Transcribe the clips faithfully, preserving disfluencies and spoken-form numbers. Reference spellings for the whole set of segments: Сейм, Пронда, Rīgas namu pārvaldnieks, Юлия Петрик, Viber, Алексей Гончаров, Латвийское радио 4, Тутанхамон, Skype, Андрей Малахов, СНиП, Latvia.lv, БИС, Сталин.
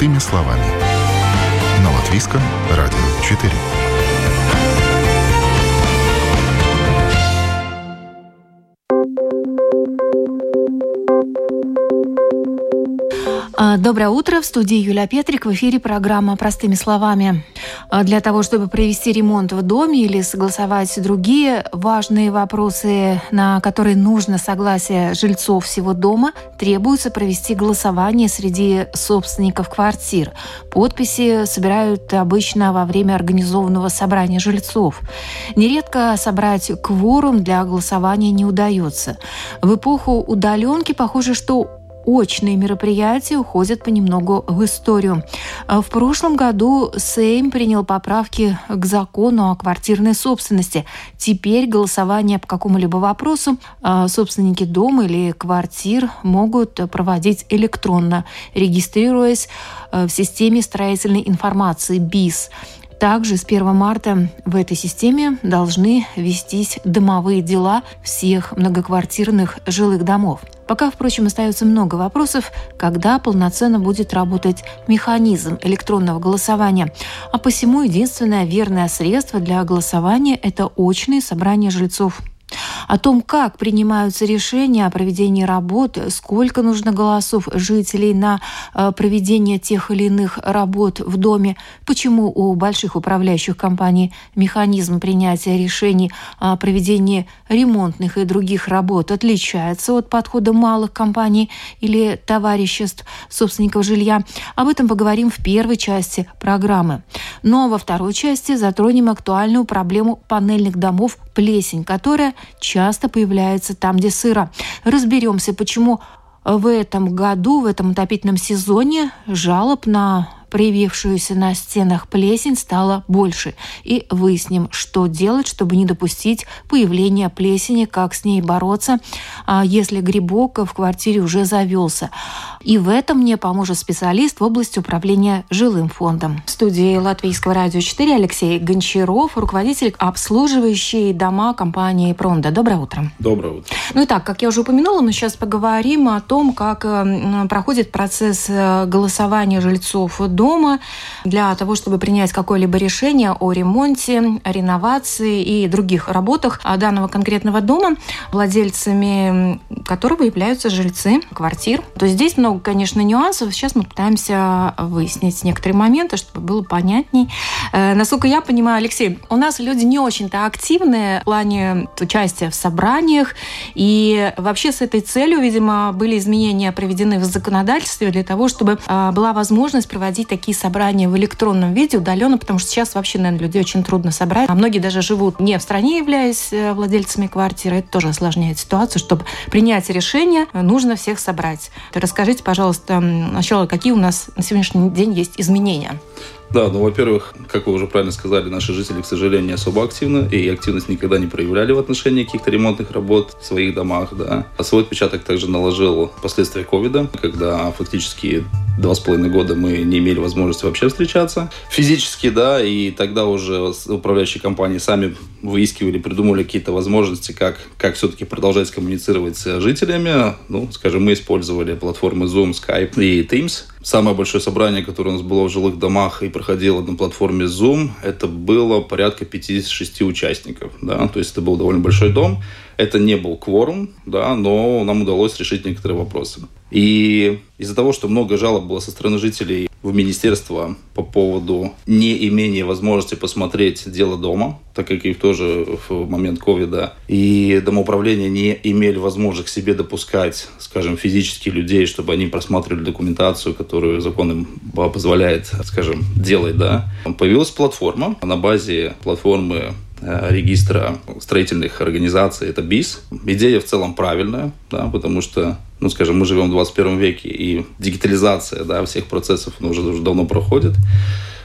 Простыми словами. На Латвийском радио четыре. Доброе утро. В студии Юлия Петрик. В эфире программа «Простыми словами». Для того, чтобы провести ремонт в доме или согласовать другие важные вопросы, на которые нужно согласие жильцов всего дома, требуется провести голосование среди собственников квартир. Подписи собирают обычно во время организованного собрания жильцов. Нередко собрать кворум для голосования не удается. В эпоху удаленки похоже, что очные мероприятия уходят понемногу в историю. В прошлом году Сейм принял поправки к закону о квартирной собственности. Теперь голосование по какому-либо вопросу собственники дома или квартир могут проводить электронно, регистрируясь в системе строительной информации БИС. Также с первого марта в этой системе должны вестись домовые дела всех многоквартирных жилых домов. Пока, впрочем, остается много вопросов, когда полноценно будет работать механизм электронного голосования. А посему единственное верное средство для голосования – это очные собрания жильцов. О том, как принимаются решения о проведении работ, сколько нужно голосов жителей на проведение тех или иных работ в доме, почему у больших управляющих компаний механизм принятия решений о проведении ремонтных и других работ отличается от подхода малых компаний или товариществ собственников жилья, об этом поговорим в первой части программы. Но во второй части затронем актуальную проблему панельных домов «Плесень», которая часто появляется там, где сыро. Разберемся, почему в этом году, в этом отопительном сезоне жалоб на проявившуюся на стенах плесень стало больше. И выясним, что делать, чтобы не допустить появления плесени, как с ней бороться, если грибок в квартире уже завелся. И в этом мне поможет специалист в области управления жилым фондом. В студии Латвийского радио четыре Алексей Гончаров, руководитель обслуживающей дома компании «Пронда». Доброе утро. Доброе утро. Ну и так, как я уже упомянула, мы сейчас поговорим о том, как проходит процесс голосования жильцов дома для того, чтобы принять какое-либо решение о ремонте, реновации и других работах данного конкретного дома, владельцами которого являются жильцы квартир. То есть здесь много, конечно, нюансов. Сейчас мы пытаемся выяснить некоторые моменты, чтобы было понятней. Э, насколько я понимаю, Алексей, у нас люди не очень-то активные в плане участия в собраниях. И вообще с этой целью, видимо, были изменения проведены в законодательстве для того, чтобы э, была возможность проводить такие собрания в электронном виде, удаленно, потому что сейчас вообще, наверное, людей очень трудно собрать. А многие даже живут не в стране, являясь владельцами квартиры. Это тоже осложняет ситуацию, чтобы принять решение, нужно всех собрать. Расскажите, пожалуйста, сначала, какие у нас на сегодняшний день есть изменения? Да, ну, во-первых, как вы уже правильно сказали, наши жители, к сожалению, не особо активны, и активность никогда не проявляли в отношении каких-то ремонтных работ в своих домах, да. А свой отпечаток также наложил последствия ковида, когда фактически два с половиной года мы не имели возможности вообще встречаться физически, да, и тогда уже управляющие компании сами выискивали, придумали какие-то возможности, как, как все-таки продолжать коммуницировать с жителями. Ну, скажем, мы использовали платформы Zoom, Skype и Teams. Самое большое собрание, которое у нас было в жилых домах и проходило на платформе Zoom, это было порядка пятьдесят шесть участников. Да? То есть это был довольно большой дом. Это не был кворум, да, но нам удалось решить некоторые вопросы. И из-за того, что много жалоб было со стороны жителей в министерство по поводу неимения возможности посмотреть дело дома, так как их тоже в момент ковида, и домоуправления не имели возможности к себе допускать, скажем, физически людей, чтобы они просматривали документацию, которую закон им позволяет, скажем, делать, да. Появилась платформа. На базе платформы регистра строительных организаций, это БИС. Идея в целом правильная, да, потому что, ну, скажем, мы живем в двадцать первом веке, и дигитализация, да, всех процессов ну, уже, уже давно проходит.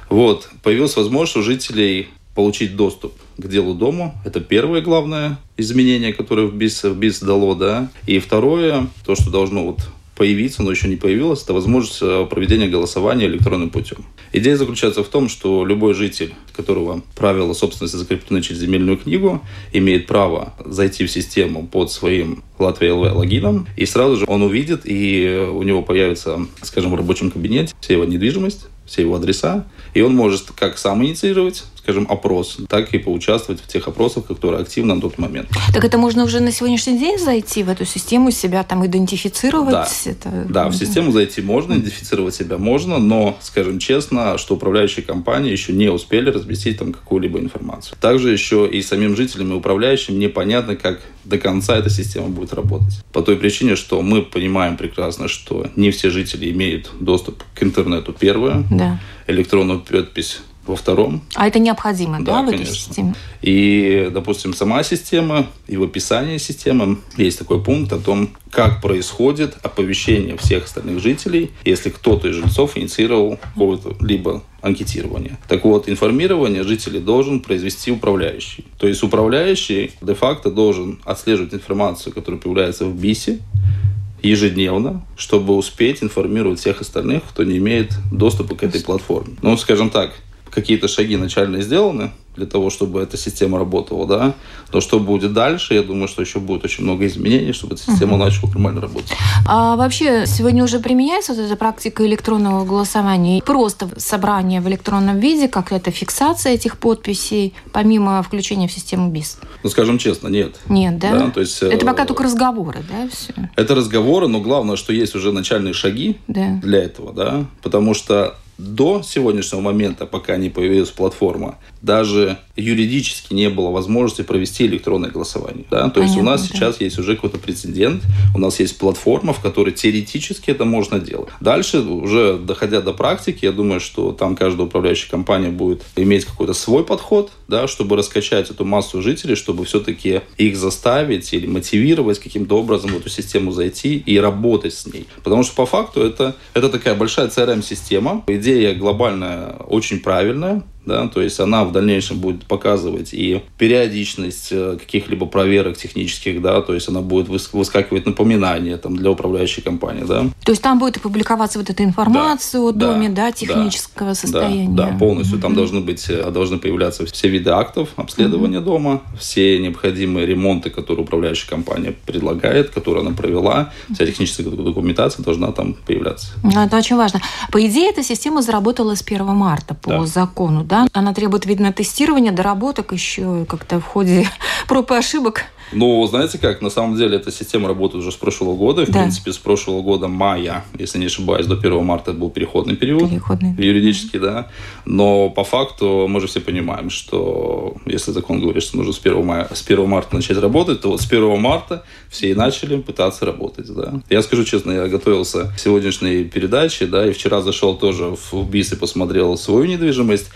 Вот. Появилась возможность у жителей получить доступ к делу дома. Это первое главное изменение, которое в БИС, в БИС дало, да. И второе, то, что должно вот появиться, но еще не появилась, это возможность проведения голосования электронным путем. Идея заключается в том, что любой житель, которого правила собственности закреплены через земельную книгу, имеет право зайти в систему под своим Latvia.lv логином, и сразу же он увидит, и у него появится, скажем, в рабочем кабинете вся его недвижимость, все его адреса, и он может как сам инициировать, скажем, опрос, так и поучаствовать в тех опросах, которые активны на тот момент. Так это можно уже на сегодняшний день зайти в эту систему, себя там идентифицировать? Да, это... да, в систему зайти можно, идентифицировать себя можно, но, скажем честно, что управляющие компании еще не успели разместить там какую-либо информацию. Также еще и самим жителям и управляющим непонятно, как до конца эта система будет работать. По той причине, что мы понимаем прекрасно, что не все жители имеют доступ к интернету, первое, да. электронную подпись во втором. А это необходимо, да, да в этой системе? И, допустим, сама система, и в описании системы есть такой пункт о том, как происходит оповещение всех остальных жителей, если кто-то из жильцов инициировал какого-либо анкетирования. Так вот, информирование жителей должен произвести управляющий. То есть управляющий де-факто должен отслеживать информацию, которая появляется в БИСе, ежедневно, чтобы успеть информировать всех остальных, кто не имеет доступа к этой платформе. Ну, скажем так, какие-то шаги начально сделаны для того, чтобы эта система работала, да, но что будет дальше, я думаю, что еще будет очень много изменений, чтобы эта система uh-huh. начала нормально работать. А вообще сегодня уже применяется вот эта практика электронного голосования? Просто собрание в электронном виде, какая-то фиксация этих подписей, помимо включения в систему БИС? Ну, скажем честно, нет. Нет, да? да то есть, это пока э- только разговоры, да, все? Это разговоры, но главное, что есть уже начальные шаги да. для этого, да, потому что до сегодняшнего момента, пока не появилась платформа, даже юридически не было возможности провести электронное голосование. Да? То Понятно, есть у нас да. сейчас есть уже какой-то прецедент, у нас есть платформа, в которой теоретически это можно делать. Дальше, уже доходя до практики, я думаю, что там каждая управляющая компания будет иметь какой-то свой подход, да, чтобы раскачать эту массу жителей, чтобы все-таки их заставить или мотивировать каким-то образом в эту систему зайти и работать с ней. Потому что по факту это, это такая большая си ар эм-система, идея глобальная, очень правильная, да, то есть она в дальнейшем будет показывать и периодичность каких-либо проверок технических, да, то есть она будет выскакивать напоминания там, для управляющей компании. Да. То есть там будет опубликоваться вот эта информация да, о доме, да, да, технического да, состояния. Да, да полностью. Mm-hmm. Там должны, быть, должны появляться все виды актов обследования mm-hmm. дома, все необходимые ремонты, которые управляющая компания предлагает, которые она провела, вся техническая документация должна там появляться. Это очень важно. По идее, эта система заработала с первого марта по да. закону, да? Она требует, видно, тестирования, доработок еще как-то в ходе проб и ошибок. Ну, знаете как, на самом деле эта система работает уже с прошлого года. В да. принципе, с прошлого года мая, если не ошибаюсь, до первого марта это был переходный период. Переходный. Юридически, да. Но по факту мы же все понимаем, что если закон говорит, что нужно с первого мая, с первого марта начать работать, то вот с первого марта все и начали пытаться работать, да. Я скажу честно, я готовился к сегодняшней передаче, да, и вчера зашел тоже в БИС и посмотрел свою недвижимость,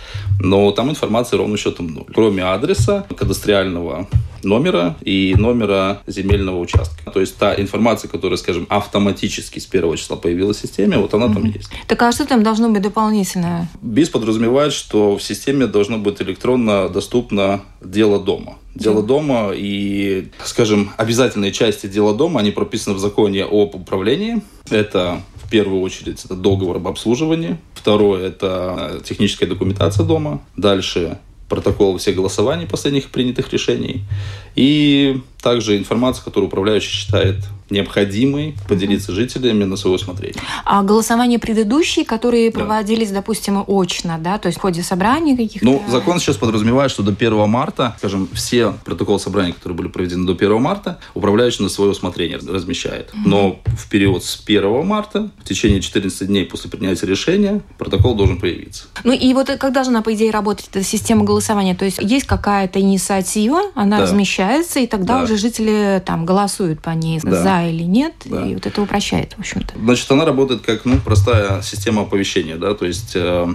но там информации ровно счетом ноль. Кроме адреса, кадастриального номера и номера земельного участка. То есть та информация, которая, скажем, автоматически с первого числа появилась в системе, вот она mm-hmm. там есть. Так а что там должно быть дополнительно? БИС подразумевает, что в системе должно быть электронно доступно дело дома. Дело дома и, скажем, обязательные части дела дома, они прописаны в законе об управлении. Это, в первую очередь, это договор об обслуживании. Второе – это техническая документация дома. Дальше – протоколы всех голосований последних принятых решений и также информация, которую управляющий считает необходимой поделиться mm-hmm. жителями на свое усмотрение. А голосования предыдущие, которые да. проводились, допустим, очно, да, то есть в ходе собраний каких-то? Ну, закон сейчас подразумевает, что до первого марта, скажем, все протоколы собраний, которые были проведены до первого марта, управляющий на свое усмотрение размещает. Mm-hmm. Но в период с первого марта, в течение четырнадцати дней после принятия решения, протокол должен появиться. Ну и вот как должна, по идее, работать эта система голосования? То есть есть какая-то инициатива, она да. размещается, и тогда да. уже жители там голосуют по ней да. за или нет, да. и вот это упрощает, в общем-то. Значит, она работает как, ну, простая система оповещения, да, то есть э,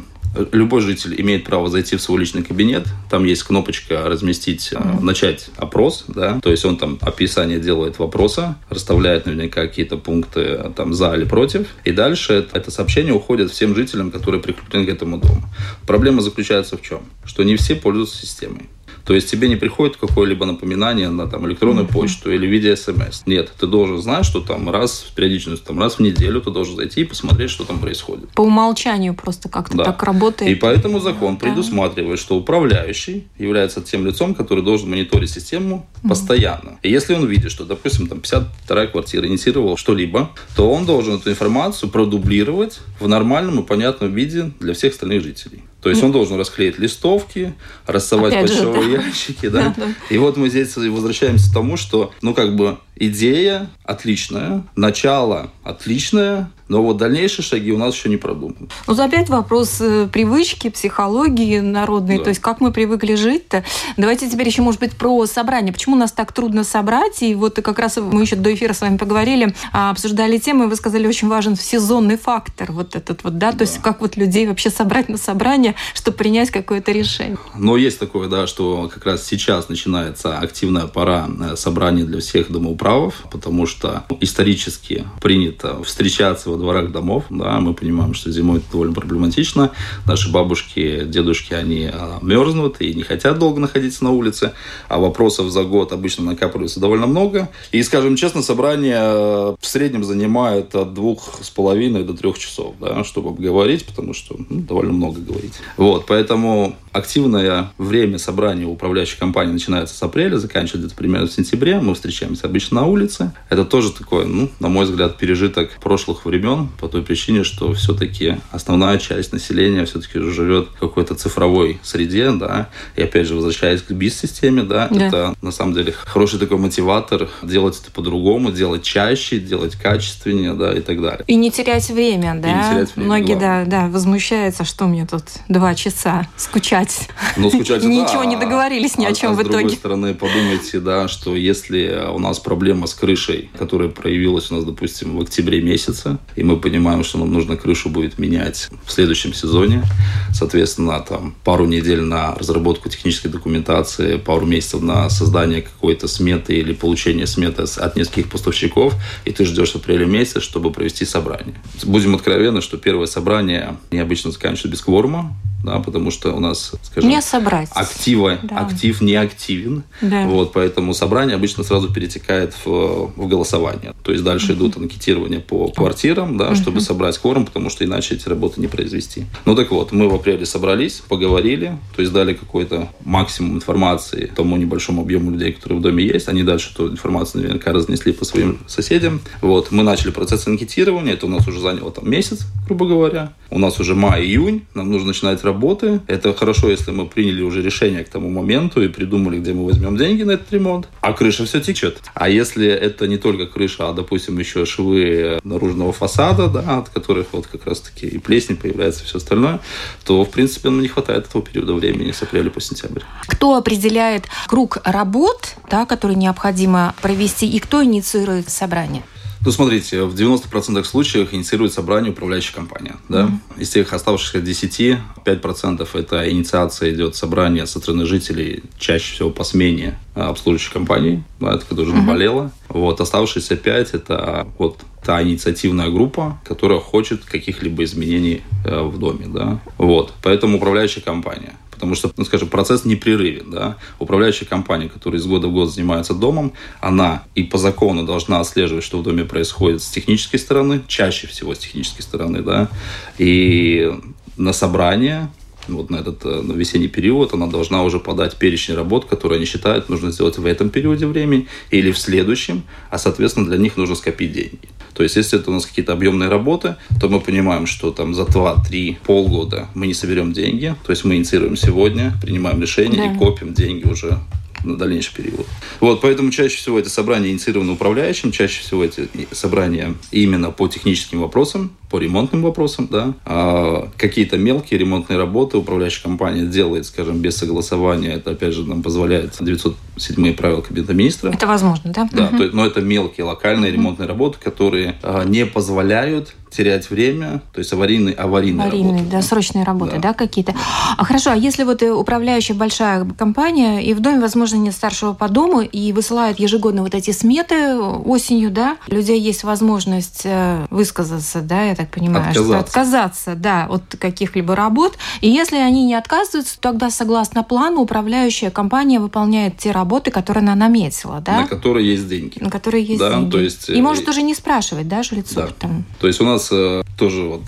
любой житель имеет право зайти в свой личный кабинет, там есть кнопочка «Разместить», э, mm-hmm. «Начать опрос», да, то есть он там описание делает вопроса, расставляет наверняка какие-то пункты там «за» или «против», и дальше это, это сообщение уходит всем жителям, которые прикреплены к этому дому. Проблема заключается в чем? Что не все пользуются системой. То есть тебе не приходит какое-либо напоминание на там, электронную почту или в виде смс. Нет, ты должен знать, что там раз в периодичность, там раз в неделю ты должен зайти и посмотреть, что там происходит. По умолчанию просто как-то да. так работает. И поэтому закон да. предусматривает, что управляющий является тем лицом, который должен мониторить систему mm-hmm. постоянно. И если он видит, что, допустим, там пятьдесят вторая квартира инициировала что-либо, то он должен эту информацию продублировать в нормальном и понятном виде для всех остальных жителей. То есть он должен расклеить листовки, рассовать Опять почтовые же, да. ящики. Да? Да, да. И вот мы здесь возвращаемся к тому, что ну, как бы, идея отличная, начало отличное, но вот дальнейшие шаги у нас еще не продуманы. Ну, опять вопрос привычки, психологии народной, да. то есть как мы привыкли жить-то. Давайте теперь еще, может быть, про собрание. Почему нас так трудно собрать? И вот как раз мы еще до эфира с вами поговорили, обсуждали тему, и вы сказали, очень важен сезонный фактор вот этот вот, да, то да. есть как вот людей вообще собрать на собрание, чтобы принять какое-то решение. Но есть такое, да, что как раз сейчас начинается активная пора собраний для всех домоуправов, потому что исторически принято встречаться во дворах домов, да, мы понимаем, что зимой это довольно проблематично, наши бабушки, дедушки, они мерзнут и не хотят долго находиться на улице, а вопросов за год обычно накапливается довольно много, и, скажем честно, собрание в среднем занимает от двух с половиной до трех часов, да, чтобы обговорить, потому что ну, довольно много говорить. Вот, поэтому активное время собрания управляющей компании начинается с апреля, заканчивается примерно в сентябре, мы встречаемся обычно на улице, это тоже такой, ну, на мой взгляд, пережиток прошлых времен, по той причине, что все-таки основная часть населения все-таки живет в какой-то цифровой среде, да, и опять же, возвращаясь к БИС-системе, да, да, это на самом деле хороший такой мотиватор делать это по-другому, делать чаще, делать качественнее, да, и так далее. И не терять время, да? И не терять время, многие, главное. да, да, возмущаются, что мне тут два часа скучать. Ну, скучать, да. Ничего не договорились ни о чем в итоге. С другой стороны, подумайте, да, что если у нас проблема с крышей, которая проявилась у нас, допустим, в октябре месяце, и мы понимаем, что нам нужно крышу будет менять в следующем сезоне. Соответственно, там пару недель на разработку технической документации, пару месяцев на создание какой-то сметы или получение сметы от нескольких поставщиков, и ты ждешь в апреле месяц, чтобы провести собрание. Будем откровенны, что первое собрание необычно заканчивается без кворума, да, потому что у нас, скажем, не собрать. Актива, да. актив не активен. Да. Вот, поэтому собрание обычно сразу перетекает в, в голосование. То есть дальше mm-hmm. идут анкетирования по квартирам, да, mm-hmm. чтобы собрать кворум, потому что иначе эти работы не произвести. Ну так вот, мы в апреле собрались, поговорили, то есть дали какой-то максимум информации тому небольшому объему людей, которые в доме есть. Они дальше эту информацию наверняка разнесли по своим соседям. Вот, мы начали процесс анкетирования, это у нас уже заняло там месяц, грубо говоря. У нас уже май-июнь, нам нужно начинать работать. Работы. Это хорошо, если мы приняли уже решение к тому моменту и придумали, где мы возьмем деньги на этот ремонт, а крыша все течет. А если это не только крыша, а, допустим, еще швы наружного фасада, да, от которых вот как раз-таки и плесень появляется, и все остальное, то, в принципе, нам не хватает этого периода времени с апреля по сентябрь. Кто определяет круг работ, да, которые необходимо провести, и кто инициирует собрание? Ну, смотрите, в девяноста процентах случаев инициирует собрание управляющая компания. Да? Mm-hmm. Из тех оставшихся десяти, пять процентов это инициация идет собрание со стороны жителей, чаще всего по смене обслуживающей компании, да, это которая уже наболела. Mm-hmm. Вот, оставшиеся пять это вот та инициативная группа, которая хочет каких-либо изменений э, в доме. Да? Вот, поэтому управляющая компания. Потому что, ну, скажем, процесс непрерывен. Да? Управляющая компания, которая из года в год занимается домом, она и по закону должна отслеживать, что в доме происходит с технической стороны, чаще всего с технической стороны. Да? И на собрание, вот на этот на весенний период, она должна уже подать перечень работ, которые они считают, нужно сделать в этом периоде времени или в следующем, а, соответственно, для них нужно скопить деньги. То есть, если это у нас какие-то объемные работы, то мы понимаем, что там за два-три полгода мы не соберем деньги. То есть, мы инициируем сегодня, принимаем решение да. и копим деньги уже на дальнейший период. Вот, поэтому чаще всего это собрания инициированы управляющим, чаще всего эти собрания именно по техническим вопросам, по ремонтным вопросам, да. А какие-то мелкие ремонтные работы управляющая компания делает, скажем, без согласования. Это, опять же, нам позволяет девятьсот седьмые правила Кабинета Министров. Это возможно, да? Да, угу. то, но это мелкие локальные угу. ремонтные работы, которые а, не позволяют терять время, то есть аварийные, аварийные, аварийные работы. Да, да, срочные работы, да, да какие-то. А хорошо, а если вот управляющая большая компания, и в доме, возможно, нет старшего по дому, и высылают ежегодно вот эти сметы осенью, да, у людей есть возможность высказаться, да, я так понимаю, отказаться. Что отказаться, да, от каких-либо работ. И если они не отказываются, тогда, согласно плану, управляющая компания выполняет те работы, которые она наметила, да? На которые есть деньги. На которые есть да, деньги. То есть... И может уже не спрашивать, да, жильцов да. там. То есть у нас тоже вот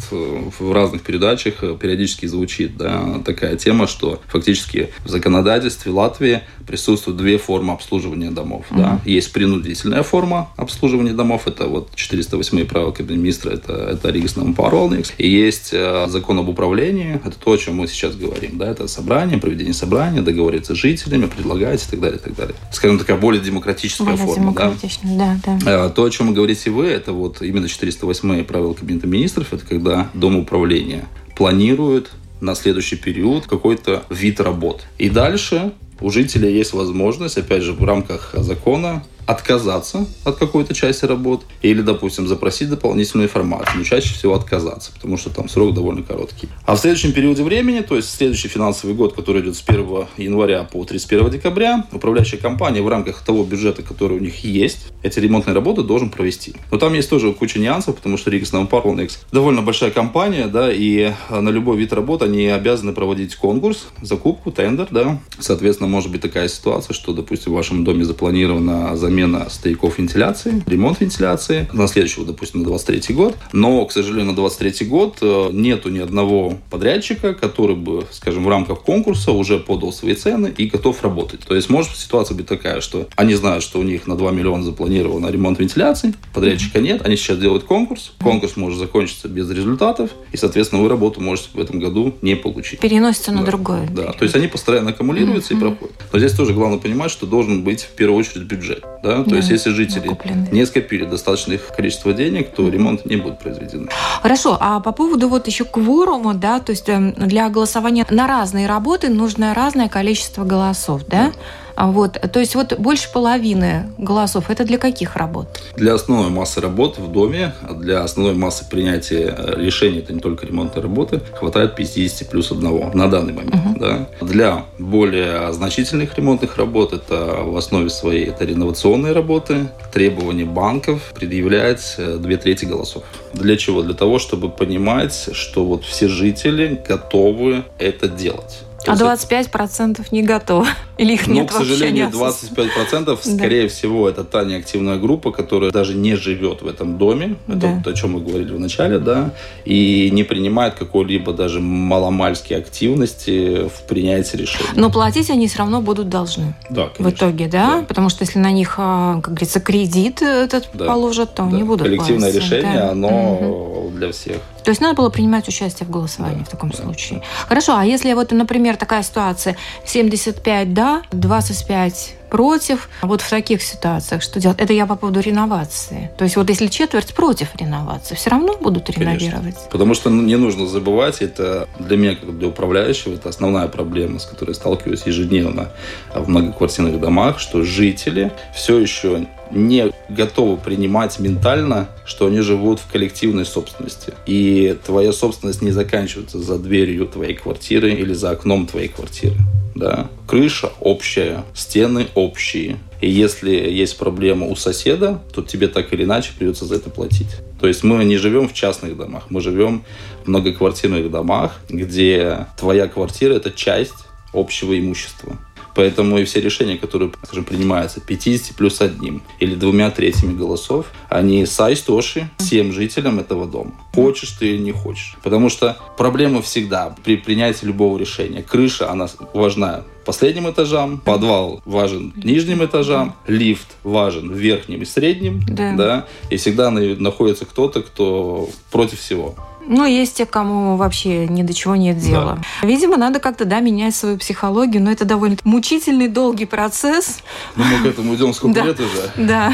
в разных передачах периодически звучит да, такая тема, что фактически в законодательстве Латвии присутствуют две формы обслуживания домов. Mm-hmm. Да? Есть принудительная форма обслуживания домов, это вот четыреста восьмое правило кабинета министра, это, это Rīgas namu pārvaldnieks. И есть закон об управлении, это то, о чем мы сейчас говорим. Да? Это собрание, проведение собрания, договориться с жителями, предлагать и так далее, и так далее. Скажем, такая более демократическая более форма. Демократичная, да? Да, да. То, о чем вы говорите вы, это вот именно четыреста восьмое правило кабинета министров, это когда Дом управления планирует на следующий период какой-то вид работ. И дальше... У жителя есть возможность, опять же, в рамках закона отказаться от какой-то части работ или, допустим, запросить дополнительную информацию, но чаще всего отказаться, потому что там срок довольно короткий. А в следующем периоде времени, то есть следующий финансовый год, который идет с первого января по тридцать первого декабря, управляющая компания в рамках того бюджета, который у них есть, эти ремонтные работы должен провести. Но там есть тоже куча нюансов, потому что Rīgas namu pārvaldnieks довольно большая компания, да, и на любой вид работ они обязаны проводить конкурс, закупку, тендер, да. Соответственно, может быть такая ситуация, что, допустим, в вашем доме запланировано замена Замена стояков вентиляции, ремонт вентиляции на следующий, допустим, на двадцать третий год. Но, к сожалению, на двадцать третий год нету ни одного подрядчика, который бы, скажем, в рамках конкурса уже подал свои цены и готов работать. То есть может ситуация быть такая, что они знают, что у них на два миллиона запланировано ремонт вентиляции, подрядчика нет, они сейчас делают конкурс. Конкурс может закончиться без результатов, и, соответственно, вы работу можете в этом году не получить. Переносится да. на другое. Да, то есть они постоянно аккумулируются mm-hmm. и проходят. Но здесь тоже главное понимать, что должен быть в первую очередь бюджет. Да, то да, есть, если жители накопленные. Не скопили достаточное количество денег, то ремонт не будет произведен. Хорошо, а по поводу вот еще кворума, да, то есть для голосования на разные работы нужно разное количество голосов, да? да. Вот, то есть вот больше половины голосов. Это для каких работ? Для основной массы работ в доме, для основной массы принятия решений, это не только ремонтные работы, хватает пятьдесят плюс один на данный момент. Угу. Да. Для более значительных ремонтных работ, это в основе своей это реновационные работы, требования банков предъявлять две трети голосов. Для чего? Для того, чтобы понимать, что вот все жители готовы это делать. А двадцать пять процентов не готовы? Или их нет вообще? Ну, к сожалению, двадцать пять процентов, скорее всего, это та неактивная группа, которая даже не живет в этом доме, это то, о чем мы говорили в начале, да, и не принимает какой-либо даже маломальской активности в принятии решения. Но платить они все равно будут должны. Да, конечно. В итоге, да? Потому что если на них, как говорится, кредит этот положат, то они будут платить. Коллективное решение, оно для всех. То есть надо было принимать участие в голосовании да, в таком да, случае. Да. Хорошо, а если вот, например, такая ситуация, семьдесят пять да, двадцать пять против, вот в таких ситуациях что делать? Это я по поводу реновации. То есть вот если четверть против реновации, все равно будут реновировать? Конечно. Потому что не нужно забывать, это для меня, как для управляющего, это основная проблема, с которой я сталкиваюсь ежедневно в многоквартирных домах, что жители все еще... не готовы принимать ментально, что они живут в коллективной собственности. И твоя собственность не заканчивается за дверью твоей квартиры или за окном твоей квартиры. Да? Крыша общая, стены общие. И если есть проблема у соседа, то тебе так или иначе придется за это платить. То есть мы не живем в частных домах, мы живем в многоквартирных домах, где твоя квартира – это часть общего имущества. Поэтому и все решения, которые, скажем, принимаются пятьдесят плюс один или двумя третьими голосов, они сайстоши всем жителям этого дома. Хочешь ты или не хочешь. Потому что проблема всегда при принятии любого решения. Крыша, она важна последним этажам, подвал важен нижним этажам, лифт важен верхним и средним. Да. Да, и всегда находится кто-то, кто против всего. Ну, есть те, кому вообще ни до чего нет дела. Да. Видимо, надо как-то, да, менять свою психологию, но это довольно мучительный, долгий процесс. Ну, мы к этому идем сколько лет уже. Да,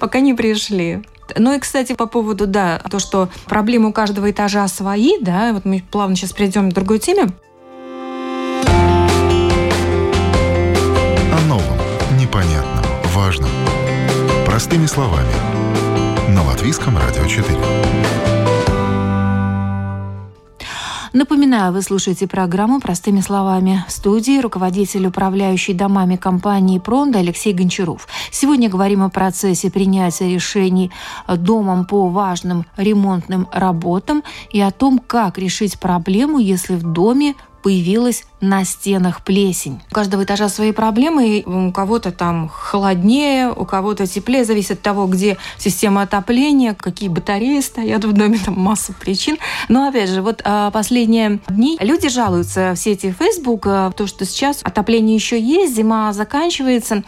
пока не пришли. Ну и, кстати, по поводу, да, то, что проблемы у каждого этажа свои, да, вот мы плавно сейчас перейдем к другой теме. О новом, непонятном, важном. Простыми словами. На Латвийском радио четыре. Напоминаю, вы слушаете программу «Простыми словами». В студии руководитель управляющей домами компании «Пронда» Алексей Гончаров. Сегодня говорим о процессе принятия решений домом по важным ремонтным работам и о том, как решить проблему, если в доме появилась на стенах плесень. У каждого этажа свои проблемы. У кого-то там холоднее, у кого-то теплее. Зависит от того, где система отопления, какие батареи стоят в доме. Там масса причин. Но, опять же, вот последние дни люди жалуются в сети Facebook, то, что сейчас отопление еще есть, зима заканчивается.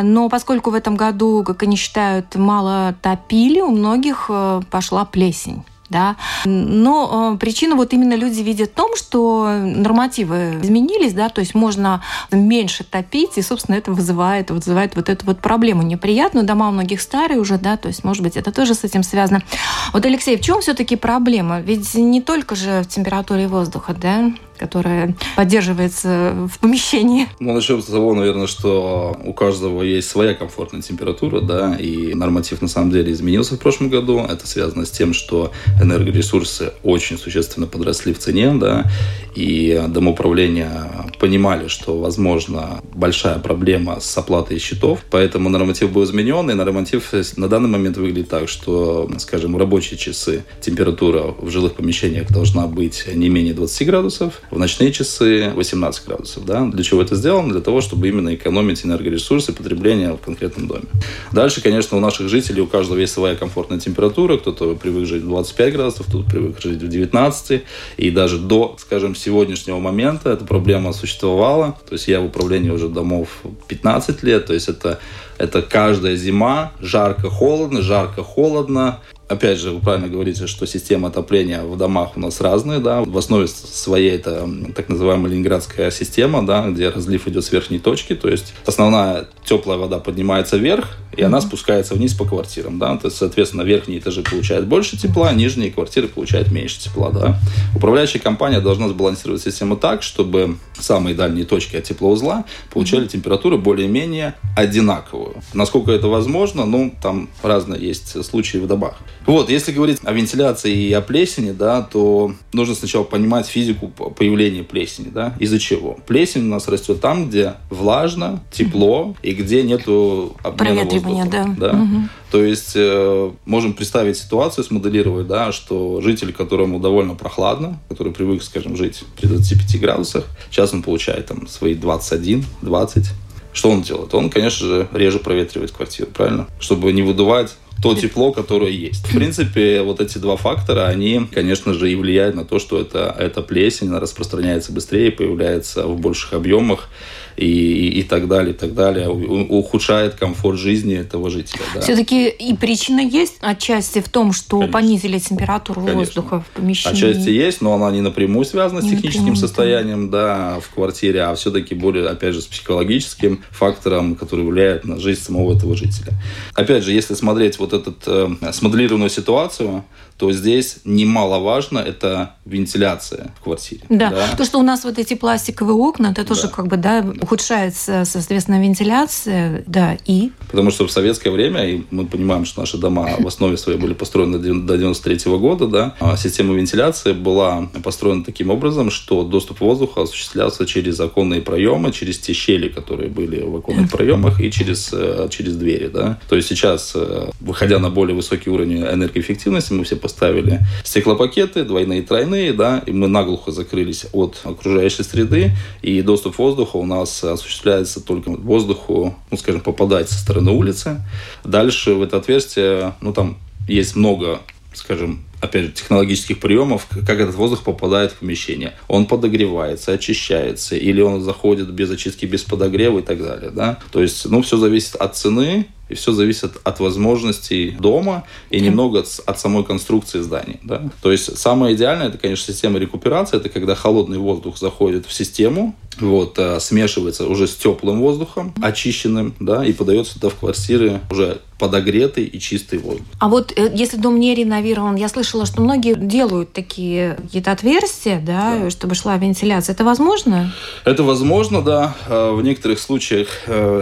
Но поскольку в этом году, как они считают, мало топили, у многих пошла плесень. Да. Но э, причину вот именно люди видят в том, что нормативы изменились, да, то есть можно меньше топить, и, собственно, это вызывает, вызывает вот эту вот проблему неприятную. Дома у многих старые уже, да, то есть, может быть, это тоже с этим связано. Вот, Алексей, в чем все-таки проблема? Ведь не только же в температуре воздуха, да, которая поддерживается в помещении. Ну, начнем с того, наверное, что у каждого есть своя комфортная температура, да, и норматив на самом деле изменился в прошлом году. Это связано с тем, что энергоресурсы очень существенно подросли в цене, да, и домоуправления понимали, что, возможно, большая проблема с оплатой счетов, поэтому норматив был изменен, и норматив на данный момент выглядит так, что, скажем, в рабочие часы температура в жилых помещениях должна быть не менее двадцати градусов, в ночные часы восемнадцать градусов. Да? Для чего это сделано? Для того, чтобы именно экономить энергоресурсы потребления в конкретном доме. Дальше, конечно, у наших жителей, у каждого есть своя комфортная температура. Кто-то привык жить в двадцати пяти градусов, кто-то привык жить в девятнадцати. И даже до, скажем, сегодняшнего момента эта проблема существовала. То есть я в управлении уже домов пятнадцать лет. То есть это, это каждая зима. Жарко-холодно, жарко-холодно. Опять же, вы правильно говорите, что системы отопления в домах у нас разные, да, в основе своей это так называемая ленинградская система, да, где разлив идет с верхней точки, то есть основная теплая вода поднимается вверх, и она спускается вниз по квартирам, да, то есть, соответственно, верхние этажи получают больше тепла, нижние квартиры получают меньше тепла, да. Управляющая компания должна сбалансировать систему так, чтобы самые дальние точки от теплоузла получали температуру более-менее одинаковую. Насколько это возможно, ну, там разные есть случаи в домах. Вот, если говорить о вентиляции и о плесени, да, то нужно сначала понимать физику появления плесени, да, из-за чего. Плесень у нас растет там, где влажно, тепло и где нету обмена воздуха. Да. Да. Угу. То есть э, можем представить ситуацию, смоделировать, да, что житель, которому довольно прохладно, который привык, скажем, жить при двадцати пяти градусах, сейчас он получает там свои двадцать один, двадцать. Что он делает? Он, конечно же, реже проветривает квартиру, правильно? Чтобы не выдувать то тепло, которое есть. В принципе, вот эти два фактора, они, конечно же, и влияют на то, что эта, эта плесень распространяется быстрее, появляется в больших объемах и, и, и так далее, и так далее. У, ухудшает комфорт жизни этого жителя. Да. Все-таки и причина есть отчасти в том, что конечно. Понизили температуру конечно. Воздуха в помещении. Отчасти есть, но она не напрямую связана не с техническим напрямую, состоянием да, в квартире, а все-таки более, опять же, с психологическим фактором, который влияет на жизнь самого этого жителя. Опять же, если смотреть вот вот эту э, смоделированную ситуацию, то здесь немаловажно это вентиляция в квартире. Да. да, то, что у нас вот эти пластиковые окна, это тоже да. как бы, да, да, ухудшается, соответственно, вентиляция, да, и... Потому что в советское время, и мы понимаем, что наши дома в основе своей были построены до девяносто третьего года, да, система вентиляции была построена таким образом, что доступ воздуха осуществлялся через оконные проемы, через те щели, которые были в оконных проемах, и через, через двери, да. То есть сейчас, выходя на более высокий уровень энергоэффективности, мы все поставили стеклопакеты, двойные, тройные, да, и мы наглухо закрылись от окружающей среды, и доступ воздуха у нас осуществляется только воздуху, ну, скажем, попадает со стороны улицы. Дальше в это отверстие, ну, там есть много, скажем, опять же, технологических приемов, как этот воздух попадает в помещение. Он подогревается, очищается, или он заходит без очистки, без подогрева и так далее, да. То есть, ну, все зависит от цены, и все зависит от возможностей дома и немного от самой конструкции здания. Да? То есть самое идеальное, это, конечно, система рекуперации. Это когда холодный воздух заходит в систему, вот, смешивается уже с теплым воздухом, очищенным, да, и подается туда в квартиры уже подогретый и чистый воздух. А вот если дом не реновирован, я слышала, что многие делают такие какие-то отверстия, да, да. чтобы шла вентиляция. Это возможно? Это возможно, да. В некоторых случаях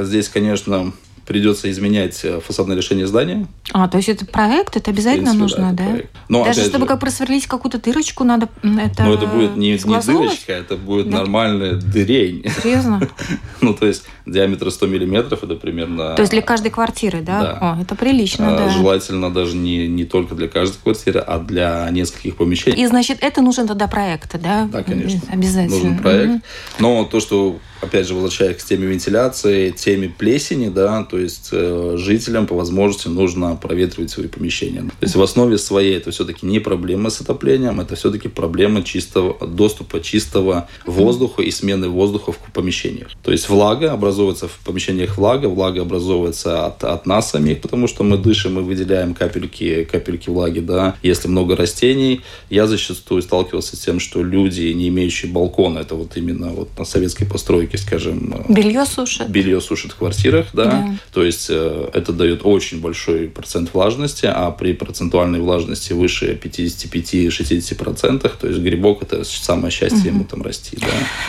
здесь, конечно... придется изменять фасадное решение здания. А, то есть это проект, это обязательно принципе, нужно, да? да? Но, Даже чтобы же, как просверлить какую-то дырочку, надо это... Ну, это будет не, не дырочка, это будет да. нормальная дырень. Серьезно? Ну, то есть диаметр сто миллиметров, это примерно... То есть для каждой квартиры, да? Да. О, это прилично, а, да. Желательно даже не, не только для каждой квартиры, а для нескольких помещений. И, значит, это нужен тогда проект, да? Да, конечно. Обязательно. Нужен проект. Mm-hmm. Но то, что... Опять же, возвращаясь к теме вентиляции, теме плесени, да, то есть э, жителям по возможности нужно проветривать свои помещения. То есть в основе своей это все-таки не проблема с отоплением, это все-таки проблема чистого доступа чистого воздуха и смены воздуха в помещениях. То есть влага образовывается в помещениях влага, влага образовывается от, от нас самих, потому что мы дышим и выделяем капельки, капельки влаги, да. Если много растений, я зачастую сталкивался с тем, что люди, не имеющие балкона, это вот именно вот на советской постройке, скажем, белье сушат. Белье сушат в квартирах, да. да. То есть это дает очень большой процент влажности, а при процентуальной влажности выше пятьдесят пять - шестьдесят процентов, то есть грибок – это самое счастье угу. ему там расти. Да.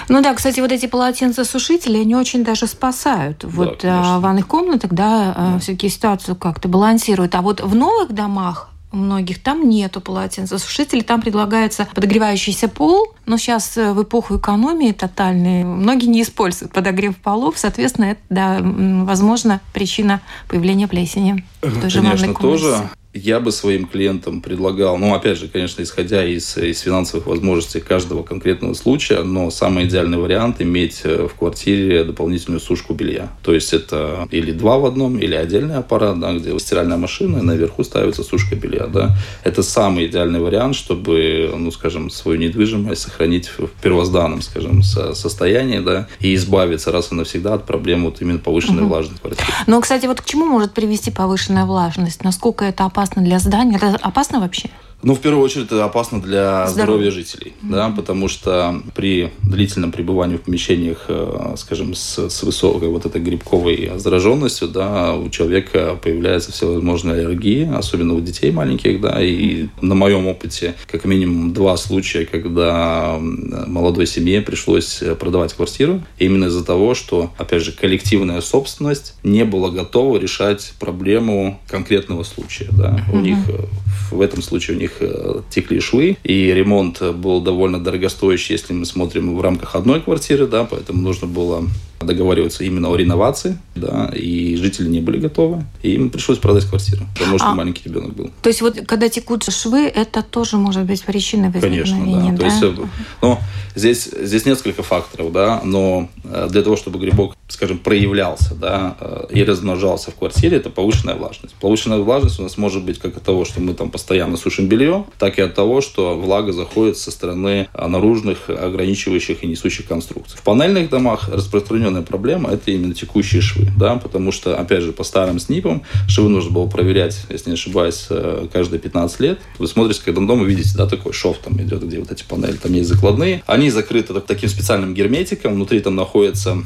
Ну да, кстати, вот эти полотенцесушители, они очень даже спасают. Вот да, в ванных комнатах, да, да, все-таки ситуацию как-то балансируют. А вот в новых домах многих там нету полотенцесушителей, там предлагается подогревающийся пол, но сейчас в эпоху экономии тотальной многие не используют подогрев полов, соответственно, это, да, возможно, причина появления плесени. Конечно, тоже. Я бы своим клиентам предлагал, ну, опять же, конечно, исходя из, из финансовых возможностей каждого конкретного случая, но самый идеальный вариант – иметь в квартире дополнительную сушку белья. То есть это или два в одном, или отдельный аппарат, да, где стиральная машина, и наверху ставится сушка белья. Да. Это самый идеальный вариант, чтобы, ну, скажем, свою недвижимость сохранить в первозданном, скажем, состоянии, да, и избавиться раз и навсегда от проблем вот именно повышенной угу. влажности квартиры. Ну, кстати, вот к чему может привести повышенная влажность? Насколько это опасно? Опасно для здания? Это опасно вообще? Ну, в первую очередь, это опасно для здоровья, здоровья жителей, mm-hmm. да, потому что при длительном пребывании в помещениях, скажем, с, с высокой вот этой грибковой зараженностью, да, у человека появляются всевозможные аллергии, особенно у детей маленьких, да, и mm-hmm. на моем опыте как минимум два случая, когда молодой семье пришлось продавать квартиру, именно из-за того, что, опять же, коллективная собственность не была готова решать проблему конкретного случая, да, mm-hmm. у них в этом случае у них текли швы, и ремонт был довольно дорогостоящий, если мы смотрим в рамках одной квартиры, да, поэтому нужно было договариваться именно о реновации, да, и жители не были готовы, и им пришлось продать квартиру, потому что а, маленький ребенок был. То есть вот когда текут швы, это тоже может быть причиной возникновения, да? Конечно, да. да? То есть, ну, здесь, здесь несколько факторов, да, но для того, чтобы грибок, скажем, проявлялся, да, и размножался в квартире, это повышенная влажность. Повышенная влажность у нас может быть как от того, что мы там постоянно сушим белье, так и от того, что влага заходит со стороны наружных, ограничивающих и несущих конструкций. В панельных домах распространенная проблема – это именно текущие швы, да, потому что, опять же, по старым снипам швы нужно было проверять, если не ошибаюсь, каждые пятнадцать лет. Вы смотрите, когда дома видите, да, такой шов там идет, где вот эти панели, там есть закладные, они закрыты таким специальным герметиком, внутри там находится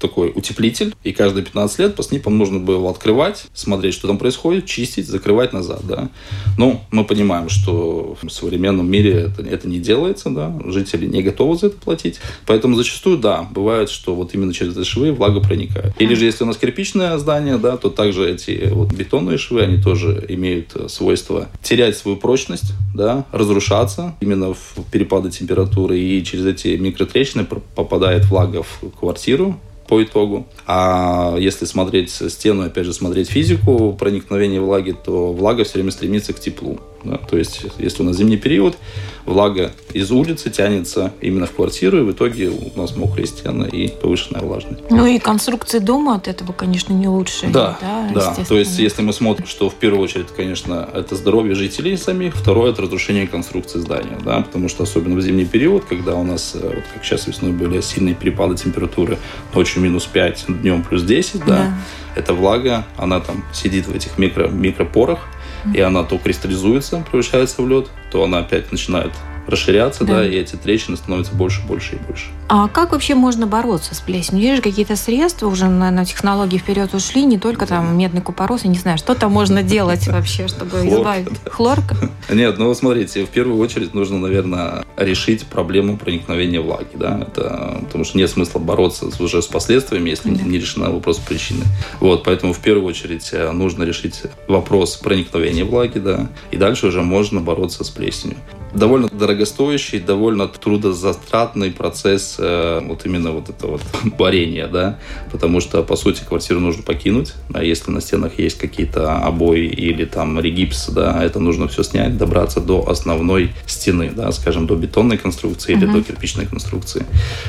такой утеплитель, и каждые пятнадцать лет по снипам нужно было открывать, смотреть, что там происходит, чистить, закрывать назад, да. Ну, мы понимаем, что в современном мире это, это не делается, да, жители не готовы за это платить, поэтому зачастую, да, бывает, что вот именно через эти швы влага проникает. Или же, если у нас кирпичное здание, да, то также эти вот бетонные швы, они тоже имеют свойство терять свою прочность, да, разрушаться именно в перепады температуры, и через эти микротрещины попадает влага в квартиру, по итогу. А если смотреть стену, опять же, смотреть физику проникновения влаги, то влага все время стремится к теплу. Да? То есть, если у нас зимний период, влага из улицы тянется именно в квартиру, и в итоге у нас мокрые стены и повышенная влажность. Ну и конструкции дома от этого, конечно, не лучше. Да, да, да. То есть, если мы смотрим, что в первую очередь, конечно, это здоровье жителей самих, второе – это разрушение конструкции здания. Да? Потому что, особенно в зимний период, когда у нас, вот как сейчас весной были сильные перепады температуры, ночью минус пять, днем плюс десять, да. да, эта влага, она там сидит в этих микро, микропорах, mm-hmm. и она то кристаллизуется, превращается в лед, то она опять начинает расширяться, да. да, и эти трещины становятся больше, больше и больше. А как вообще можно бороться с плесенью? Есть же какие-то средства, уже, наверное, технологии вперед ушли, не только там медный купорос, я не знаю, что там можно делать вообще, чтобы избавить? Хлорка? Нет, ну, смотрите, в первую очередь нужно, наверное, решить проблему проникновения влаги, да, это, потому что нет смысла бороться уже с последствиями, если не решена вопрос причины. Вот, поэтому в первую очередь нужно решить вопрос проникновения влаги, да, и дальше уже можно бороться с плесенью. Довольно дорогостоящий, довольно трудозатратный процесс э, вот именно вот этого вот борения, да, потому что, по сути, квартиру нужно покинуть, а если на стенах есть какие-то обои или там регипс, да, это нужно все снять, добраться до основной стены, да, скажем, до бетонной конструкции uh-huh. или до кирпичной конструкции.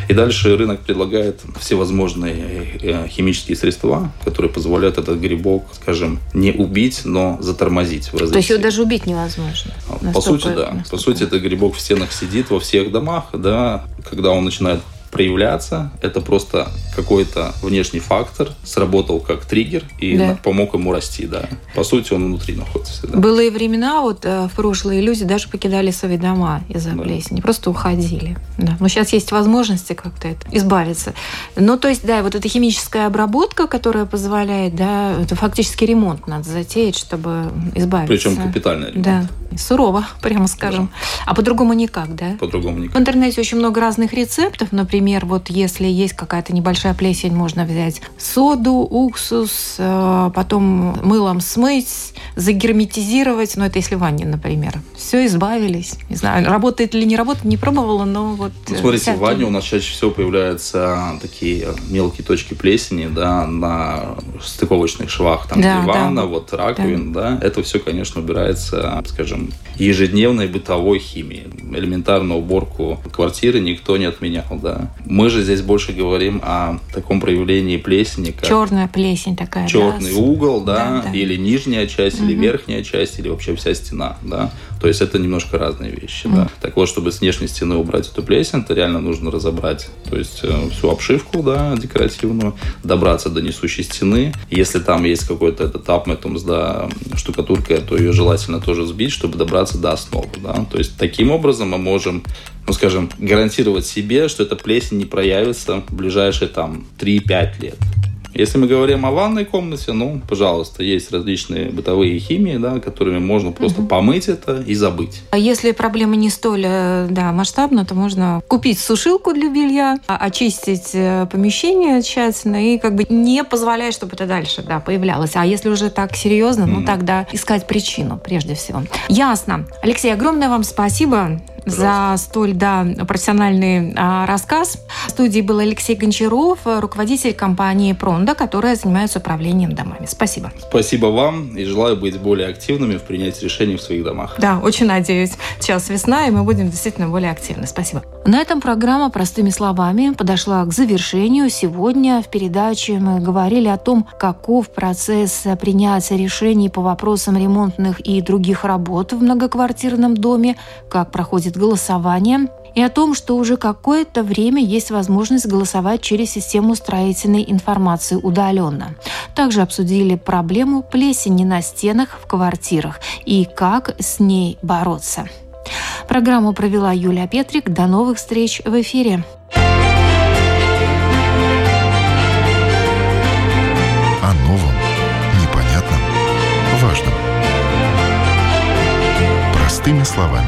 И дальше рынок предлагает всевозможные химические средства, которые позволяют этот грибок, скажем, не убить, но затормозить в развитии. То есть его даже убить невозможно? По сути, да. Настолько. По сути, этот грибок в стенах сидит во всех домах, да, когда он начинает проявляться, это просто какой-то внешний фактор сработал как триггер и да. помог ему расти, да. По сути, он внутри находится всегда. Былые времена, вот в прошлые люди даже покидали свои дома из-за да. плесени, просто уходили. Да. Но сейчас есть возможности как-то это, избавиться. Ну, то есть, да, вот эта химическая обработка, которая позволяет, да, это фактически ремонт надо затеять, чтобы избавиться. Причем капитальный ремонт. Да. Сурово, прямо скажем. Да. А по-другому никак, да? По-другому никак. В интернете очень много разных рецептов. Например, вот если есть какая-то небольшая плесень, можно взять соду, уксус, потом мылом смыть, загерметизировать. Ну, это если в ванне, например. Все, избавились. Не знаю, работает или не работает, не пробовала, но вот... Ну, смотрите, всякие... в ванне у нас чаще всего появляются такие мелкие точки плесени, да, на стыковочных швах, там, да, дивана, да. вот раковин, да. да. Это все, конечно, убирается, скажем, ежедневной бытовой химии. Элементарную уборку квартиры никто не отменял, да. Мы же здесь больше говорим о таком проявлении плесени, как... Черная плесень такая, черный да? угол, да, да, да, или нижняя часть, угу. или верхняя часть, или вообще вся стена, да. То есть это немножко разные вещи, угу. да. Так вот, чтобы с внешней стены убрать эту плесень, то реально нужно разобрать, то есть всю обшивку, да, декоративную, добраться до несущей стены. Если там есть какой-то этот апметумс, да, штукатурка, то ее желательно тоже сбить, чтобы добраться до основы, да, то есть таким образом мы можем, ну, скажем, гарантировать себе, что эта плесень не проявится в ближайшие там три-пять лет. Если мы говорим о ванной комнате, ну, пожалуйста, есть различные бытовые химии, да, которыми можно просто угу. помыть это и забыть. А если проблема не столь да, масштабна, то можно купить сушилку для белья, очистить помещение тщательно и как бы не позволять, чтобы это дальше да, появлялось. А если уже так серьезно, угу. ну, тогда искать причину прежде всего. Ясно. Алексей, огромное вам спасибо. Пожалуйста. За столь, да, профессиональный а, рассказ. В студии был Алексей Гончаров, руководитель компании «Пронда», которая занимается управлением домами. Спасибо. Спасибо вам и желаю быть более активными в принятии решений в своих домах. Да, очень надеюсь. Сейчас весна, и мы будем действительно более активны. Спасибо. На этом программа «Простыми словами» подошла к завершению. Сегодня в передаче мы говорили о том, каков процесс принятия решений по вопросам ремонтных и других работ в многоквартирном доме, как проходит голосование и о том, что уже какое-то время есть возможность голосовать через систему строительной информации удаленно. Также обсудили проблему плесени на стенах в квартирах и как с ней бороться. Программу провела Юлия Петрик. До новых встреч в эфире. О новом, непонятном, важном. Простыми словами.